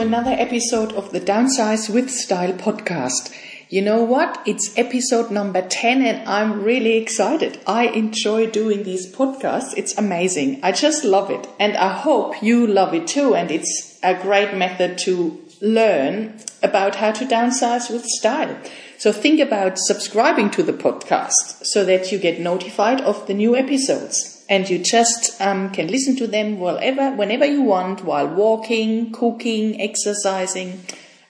to another episode of the Downsize with Style podcast. You know what? It's episode number 10 and I'm really excited. I enjoy doing these podcasts. It's amazing. I just love it. And I hope you love it too. And it's a great method to learn about how to downsize with style. So think about subscribing to the podcast so that you get notified of the new episodes. And you just can listen to them whenever you want, while walking, cooking, exercising.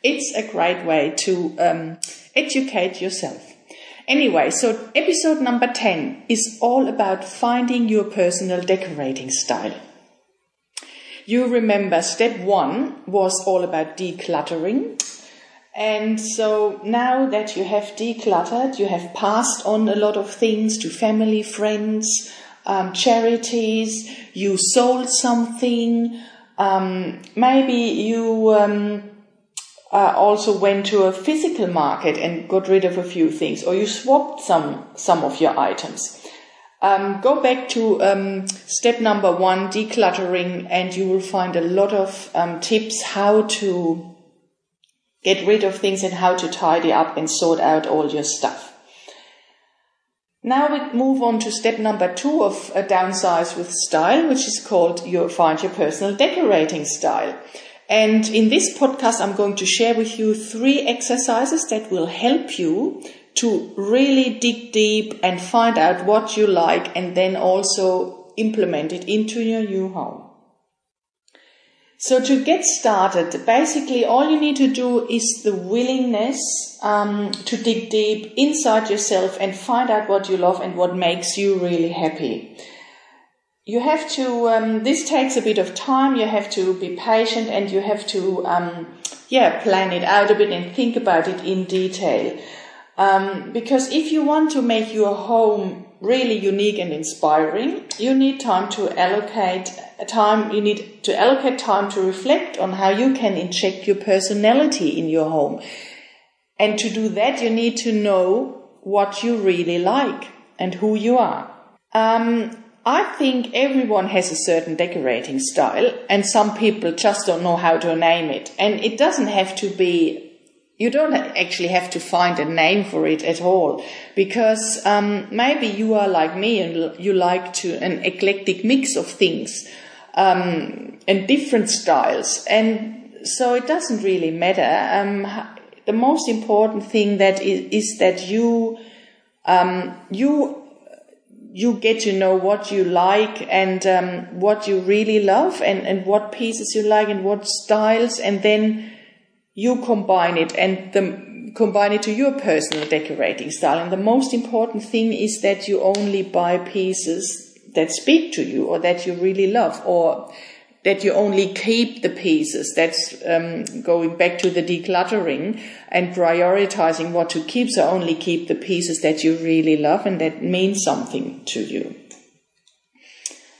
It's a great way to educate yourself. Anyway, so episode number 10 is all about finding your personal decorating style. You remember step 1 was all about decluttering. And so now that you have decluttered, you have passed on a lot of things to family, friends, charities, you sold something, maybe you also went to a physical market and got rid of a few things, or you swapped some of your items. Go back to step number 1, decluttering, and you will find a lot of tips how to get rid of things and how to tidy up and sort out all your stuff. Now we move on to step number 2 of Downsize with Style, which is called Find Your Personal Decorating Style. And in this podcast, I'm going to share with you 3 exercises that will help you to really dig deep and find out what you like and then also implement it into your new home. So to get started, basically all you need to do is the willingness to dig deep inside yourself and find out what you love and what makes you really happy. You have to, this takes a bit of time, you have to be patient and you have to, plan it out a bit and think about it in detail. Because if you want to make your home really unique and inspiring, you need to allocate time to reflect on how you can inject your personality in your home. And to do that, you need to know what you really like and who you are. I think everyone has a certain decorating style, and some people just don't know how to name it. And it doesn't have to be... You don't actually have to find a name for it at all, because maybe you are like me and you like an eclectic mix of things and different styles. And so it doesn't really matter. The most important thing is that you get to know what you like and what you really love and what pieces you like and what styles, and then you combine it to your personal decorating style. And the most important thing is that you only buy pieces that speak to you or that you really love, or that you only keep the pieces. That's going back to the decluttering and prioritizing what to keep. So only keep the pieces that you really love and that mean something to you.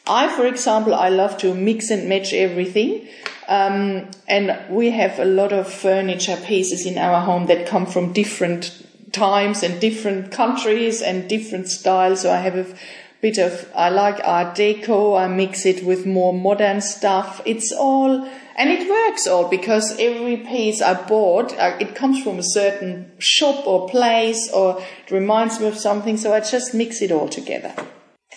For example, I love to mix and match everything. And we have a lot of furniture pieces in our home that come from different times and different countries and different styles. So I have I like Art Deco. I mix it with more modern stuff. It works all, because every piece I bought, it comes from a certain shop or place, or it reminds me of something. So I just mix it all together.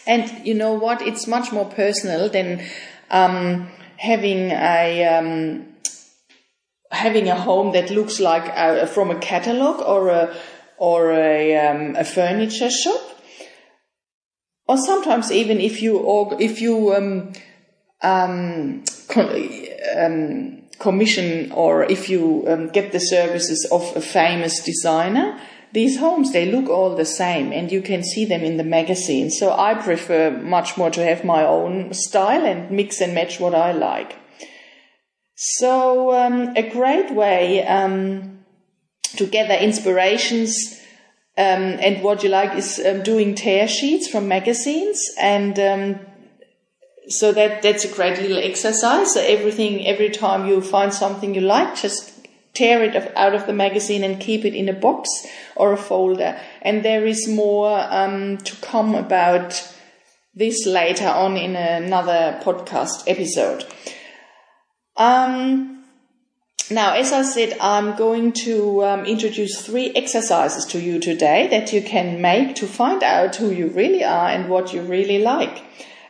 And you know what? It's much more personal than, having a home that looks like from a catalog or a furniture shop, or sometimes even if you commission or if you get the services of a famous designer. These homes, they look all the same and you can see them in the magazine. So I prefer much more to have my own style and mix and match what I like. So a great way to gather inspirations and what you like is doing tear sheets from magazines. And so that's a great little exercise. So every time you find something you like, just tear it out of the magazine and keep it in a box or a folder. And there is more to come about this later on in another podcast episode. Now, as I said, I'm going to introduce 3 exercises to you today that you can make to find out who you really are and what you really like.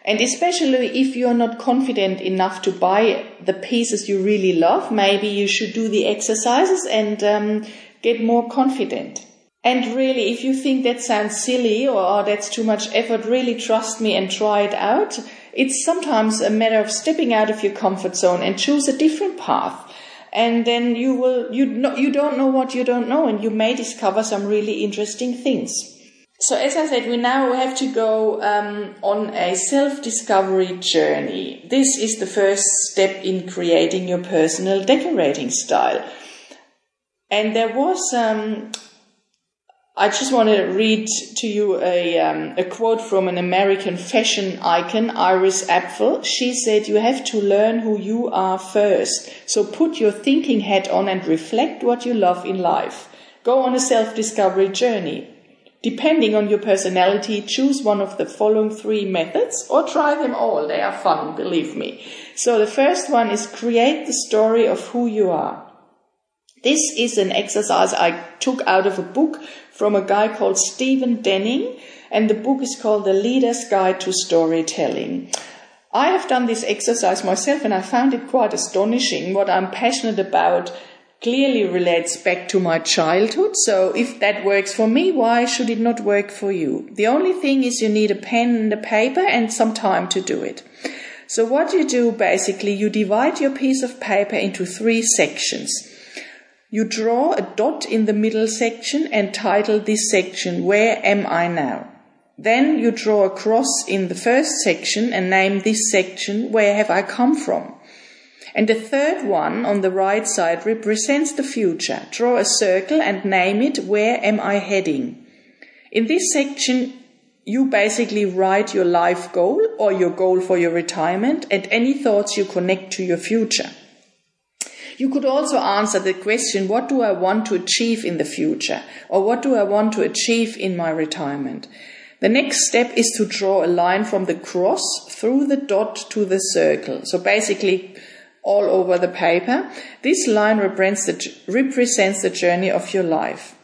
And especially if you're not confident enough to buy the pieces you really love, maybe you should do the exercises and get more confident. And really, if you think that sounds silly or that's too much effort, really trust me and try it out. It's sometimes a matter of stepping out of your comfort zone and choose a different path. And then you don't know what you don't know, and you may discover some really interesting things. So as I said, we now have to go on a self-discovery journey. This is the first step in creating your personal decorating style. And there was, I just want to read to you a quote from an American fashion icon, Iris Apfel. She said, "You have to learn who you are first. So put your thinking hat on and reflect what you love in life. Go on a self-discovery journey. Depending on your personality, choose one of the following 3 methods or try them all. They are fun, believe me." So the first one is create the story of who you are. This is an exercise I took out of a book from a guy called Stephen Denning, and the book is called The Leader's Guide to Storytelling. I have done this exercise myself and I found it quite astonishing. What I'm passionate about clearly relates back to my childhood, so if that works for me, why should it not work for you? The only thing is you need a pen and a paper and some time to do it. So what you do basically, you divide your piece of paper into 3 sections. You draw a dot in the middle section and title this section, "Where am I now?" Then you draw a cross in the first section and name this section, "Where have I come from?" And the third one on the right side represents the future. Draw a circle and name it, "Where am I heading?" In this section, you basically write your life goal or your goal for your retirement and any thoughts you connect to your future. You could also answer the question, what do I want to achieve in the future? Or what do I want to achieve in my retirement? The next step is to draw a line from the cross through the dot to the circle. So basically, all over the paper. This line represents the journey of your life.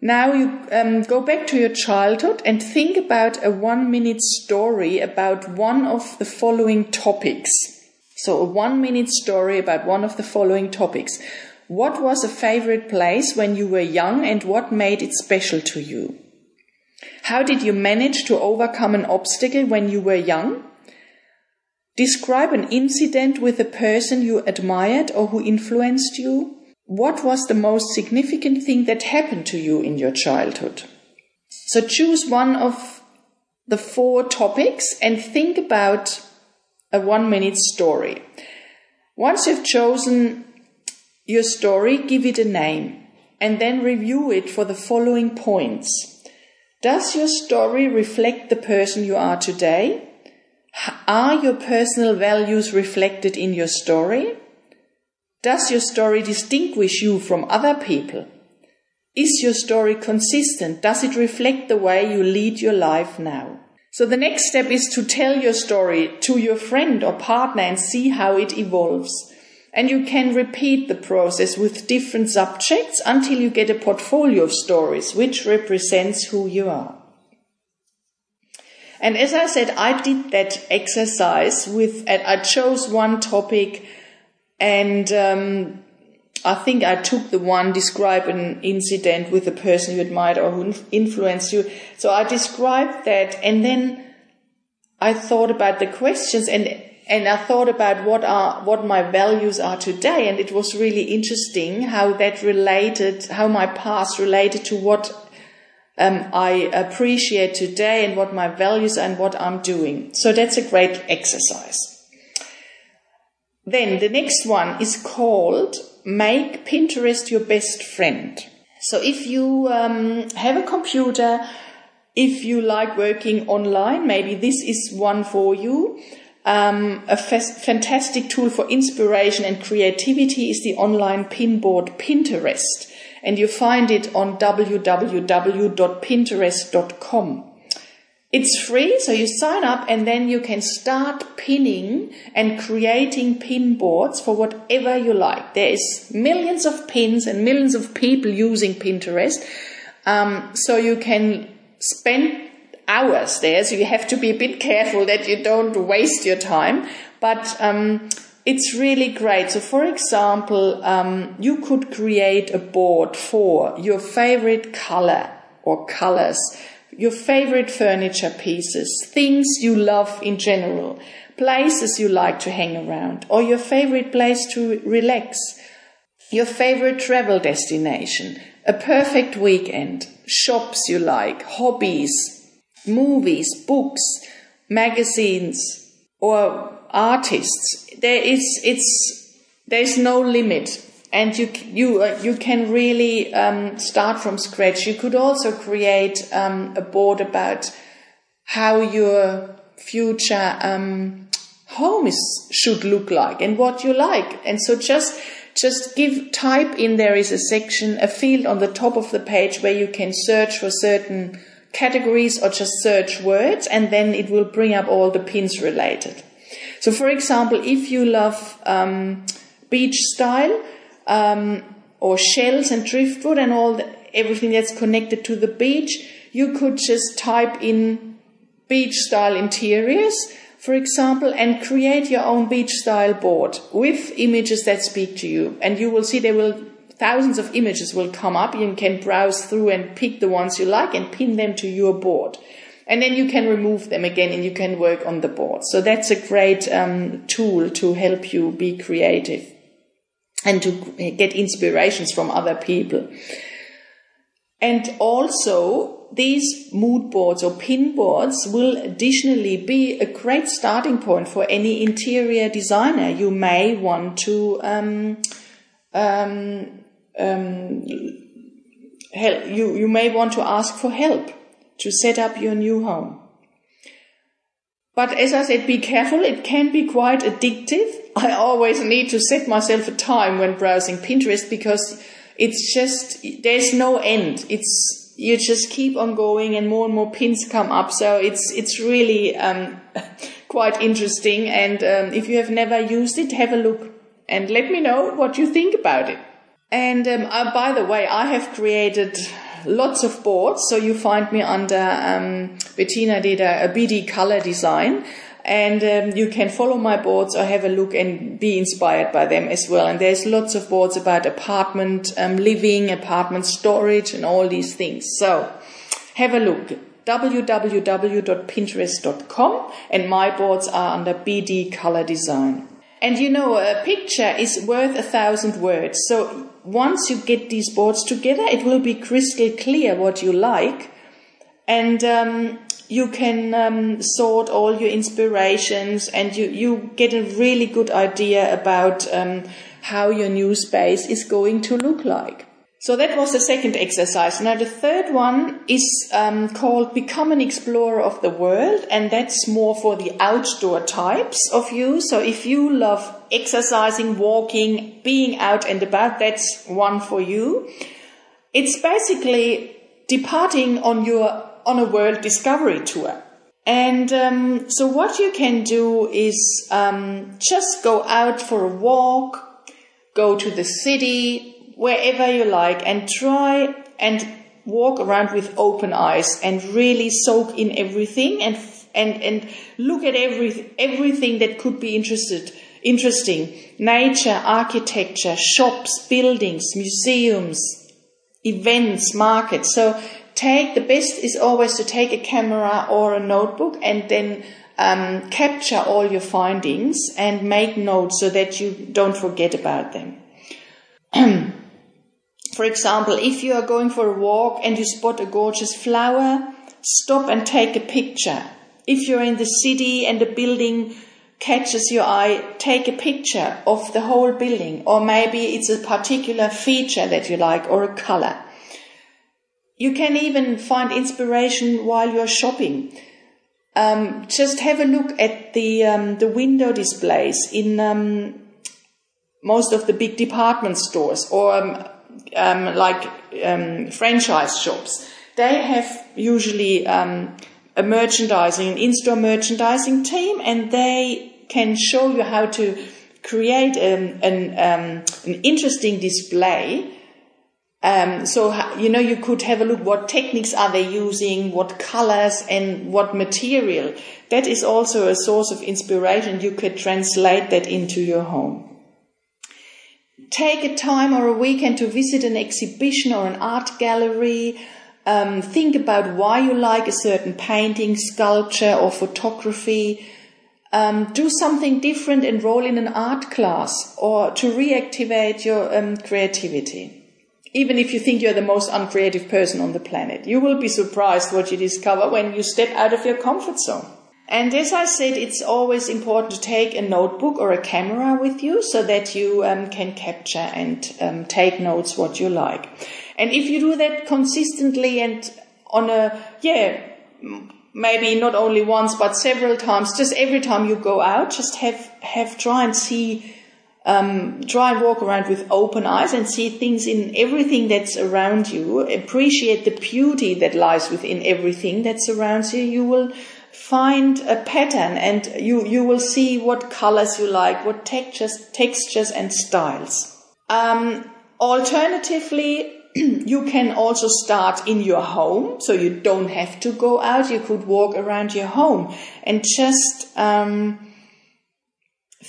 Now you go back to your childhood and think about a 1-minute story about one of the following topics. So a 1-minute story about one of the following topics. What was a favorite place when you were young and what made it special to you? How did you manage to overcome an obstacle when you were young? Describe an incident with a person you admired or who influenced you. What was the most significant thing that happened to you in your childhood? So choose one of the 4 topics and think about a 1-minute story. Once you've chosen your story, give it a name and then review it for the following points. Does your story reflect the person you are today? Are your personal values reflected in your story? Does your story distinguish you from other people? Is your story consistent? Does it reflect the way you lead your life now? So the next step is to tell your story to your friend or partner and see how it evolves. And you can repeat the process with different subjects until you get a portfolio of stories which represents who you are. And as I said, I did that exercise I chose one topic and I think I took the one, describe an incident with a person you admired or who influenced you. So I described that and then I thought about the questions and I thought about what my values are today, and it was really interesting how my past related to what I appreciate today and what my values and what I'm doing. So that's a great exercise. Then the next one is called Make Pinterest Your Best Friend. So if you have a computer, if you like working online, maybe this is one for you. A fantastic tool for inspiration and creativity is the online pinboard Pinterest. And you find it on www.pinterest.com. It's free, so you sign up and then you can start pinning and creating pin boards for whatever you like. There is millions of pins and millions of people using Pinterest. So you can spend hours there. So you have to be a bit careful that you don't waste your time. But it's really great. So for example, you could create a board for your favorite color or colors, your favorite furniture pieces, things you love in general, places you like to hang around, or your favorite place to relax, your favorite travel destination, a perfect weekend, shops you like, hobbies, movies, books, magazines, or artists. There's no limit. And you can really start from scratch. You could also create a board about how your future home should look like and what you like. And so just type in, there is a section, a field on the top of the page where you can search for certain categories or just search words, and then it will bring up all the pins related. So for example, if you love beach style, or shells and driftwood and everything that's connected to the beach, you could just type in beach style interiors, for example, and create your own beach style board with images that speak to you. And you will see thousands of images will come up. You can browse through and pick the ones you like and pin them to your board. And then you can remove them again and you can work on the board. So that's a great tool to help you be creative and to get inspirations from other people. And also, these mood boards or pin boards will additionally be a great starting point for any interior designer you may want to help. You may want to ask for help to set up your new home. But as I said, be careful. It can be quite addictive. I always need to set myself a time when browsing Pinterest because it's just, there's no end. You just keep on going and more pins come up. So it's really quite interesting. And if you have never used it, have a look and let me know what you think about it. And by the way, I have created lots of boards. So you find me under Bettina Deda, BD color design. And you can follow my boards or have a look and be inspired by them as well. And there's lots of boards about apartment living, apartment storage, and all these things. So have a look. www.pinterest.com, and my boards are under BD color design. And you know, a picture is worth 1,000 words. So once you get these boards together, it will be crystal clear what you like. And you can sort all your inspirations, and you get a really good idea about how your new space is going to look like. So that was the second exercise. Now the third one is called Become an Explorer of the World, and that's more for the outdoor types of you. So if you love exercising, walking, being out and about, that's one for you. It's basically departing on a world discovery tour. And so what you can do is just go out for a walk, go to the city, wherever you like, and try and walk around with open eyes and really soak in everything and look at everything that could be interesting. Nature, architecture, shops, buildings, museums, events, markets. So the best is always to take a camera or a notebook and then capture all your findings and make notes so that you don't forget about them. For example, if you are going for a walk and you spot a gorgeous flower, stop and take a picture. If you're in the city and a building catches your eye, take a picture of the whole building, or maybe it's a particular feature that you like or a color. You can even find inspiration while you're shopping. Just have a look at the window displays in most of the big department stores or franchise shops. They have usually a merchandising, an in-store merchandising team, and they can show you how to create an interesting display. So you could have a look what techniques are they using, what colors and what material. That is also a source of inspiration. You could translate that into your home. Take a time or a weekend to visit an exhibition or an art gallery. Think about why you like a certain painting, sculpture or photography. Do something different, enroll in an art class or to reactivate your creativity. Even if you think you're the most uncreative person on the planet, you will be surprised what you discover when you step out of your comfort zone. And as I said, it's always important to take a notebook or a camera with you so that you can capture and take notes what you like. And if you do that consistently and on a, maybe not only once but several times, just every time you go out, just have try and see. Try and walk around with open eyes and see things in everything that's around you. Appreciate the beauty that lies within everything that surrounds you. You will find a pattern and you will see what colors you like, what textures and styles. Alternatively, you can also start in your home, so you don't have to go out. You could walk around your home and just...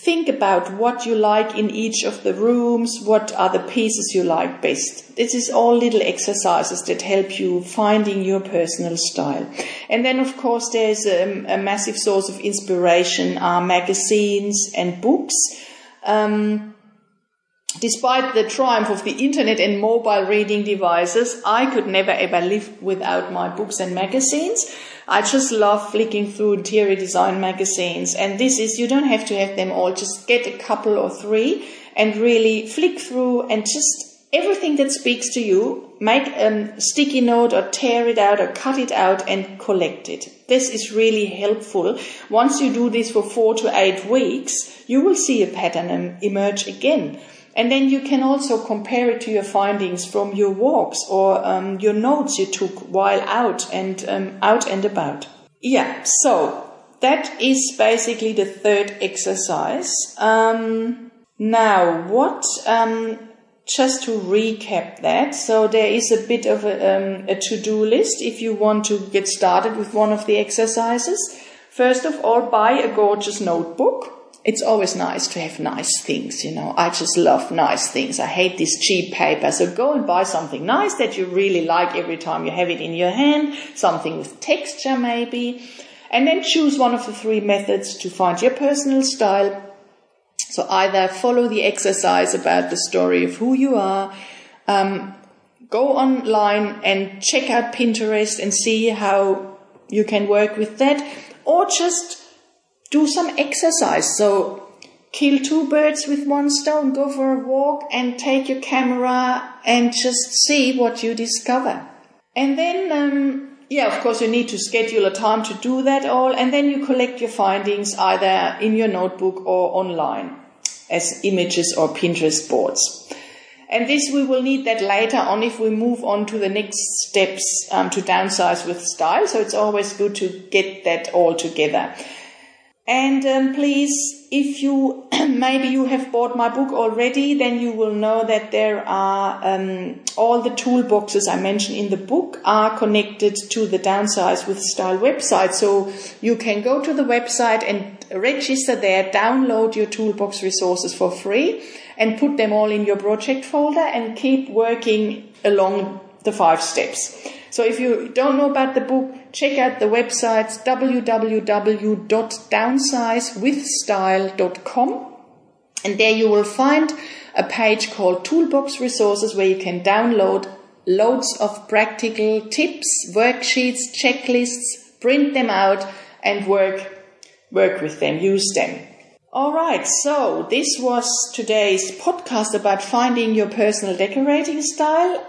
think about what you like in each of the rooms, what are the pieces you like best. This is all little exercises that help you finding your personal style. And then, of course, there's a massive source of inspiration are magazines and books. Despite the triumph of the internet and mobile reading devices, I could never ever live without my books and magazines. I just love flicking through interior design magazines. And this is, you don't have to have them all. Just get a couple or three and really flick through and just everything that speaks to you, make a sticky note or tear it out or cut it out and collect it. This is really helpful. Once you do this for 4 to 8 weeks, you will see a pattern emerge again. And then you can also compare it to your findings from your walks or your notes you took while out and about. Yeah, so that is basically the third exercise. Just to recap that, so there is a bit of a to-do list if you want to get started with one of the exercises. First of all, buy a gorgeous notebook. It's always nice to have nice things, I just love nice things. I hate this cheap paper. So go and buy something nice that you really like every time you have it in your hand, something with texture maybe. And then choose one of the three methods to find your personal style. So either follow the exercise about the story of who you are, go online and check out Pinterest and see how you can work with that, or just do some exercise. So kill two birds with one stone. Go for a walk and take your camera and just see what you discover. And then, of course, you need to schedule a time to do that all. And then you collect your findings either in your notebook or online as images or Pinterest boards. And this we will need that later on if we move on to the next steps to downsize with style. So it's always good to get that all together. And please, if you maybe you have bought my book already, then you will know that there are all the toolboxes I mentioned in the book are connected to the Downsize with Style website. So you can go to the website and register there, download your toolbox resources for free and put them all in your project folder and keep working along the 5 steps. So if you don't know about the book, check out the websites www.downsizewithstyle.com, and there you will find a page called Toolbox Resources where you can download loads of practical tips, worksheets, checklists, print them out and work with them, use them. All right, so this was today's podcast about finding your personal decorating style.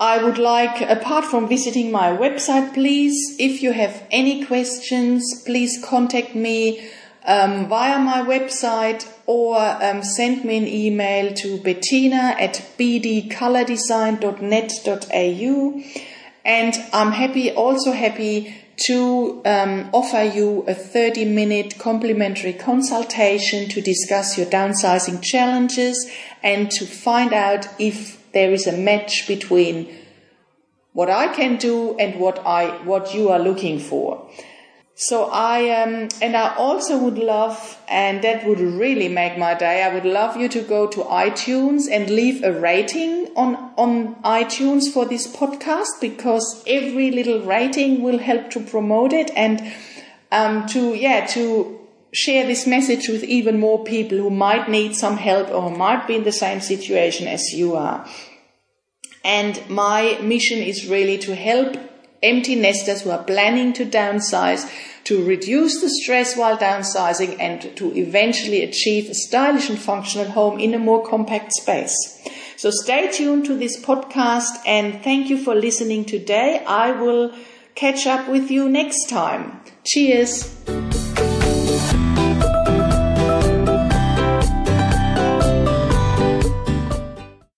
I would like, apart from visiting my website, please, if you have any questions, please contact me via my website or send me an email to bettina@bdcolourdesign.net.au. And I'm happy to offer you a 30-minute complimentary consultation to discuss your downsizing challenges and to find out if there is a match between what I can do and what you are looking for. So I also would love, and that would really make my day, I would love you to go to iTunes and leave a rating on iTunes for this podcast, because every little rating will help to promote it and to share this message with even more people who might need some help or might be in the same situation as you are. And my mission is really to help empty nesters who are planning to downsize, to reduce the stress while downsizing, and to eventually achieve a stylish and functional home in a more compact space. So stay tuned to this podcast and thank you for listening today. I will catch up with you next time. Cheers.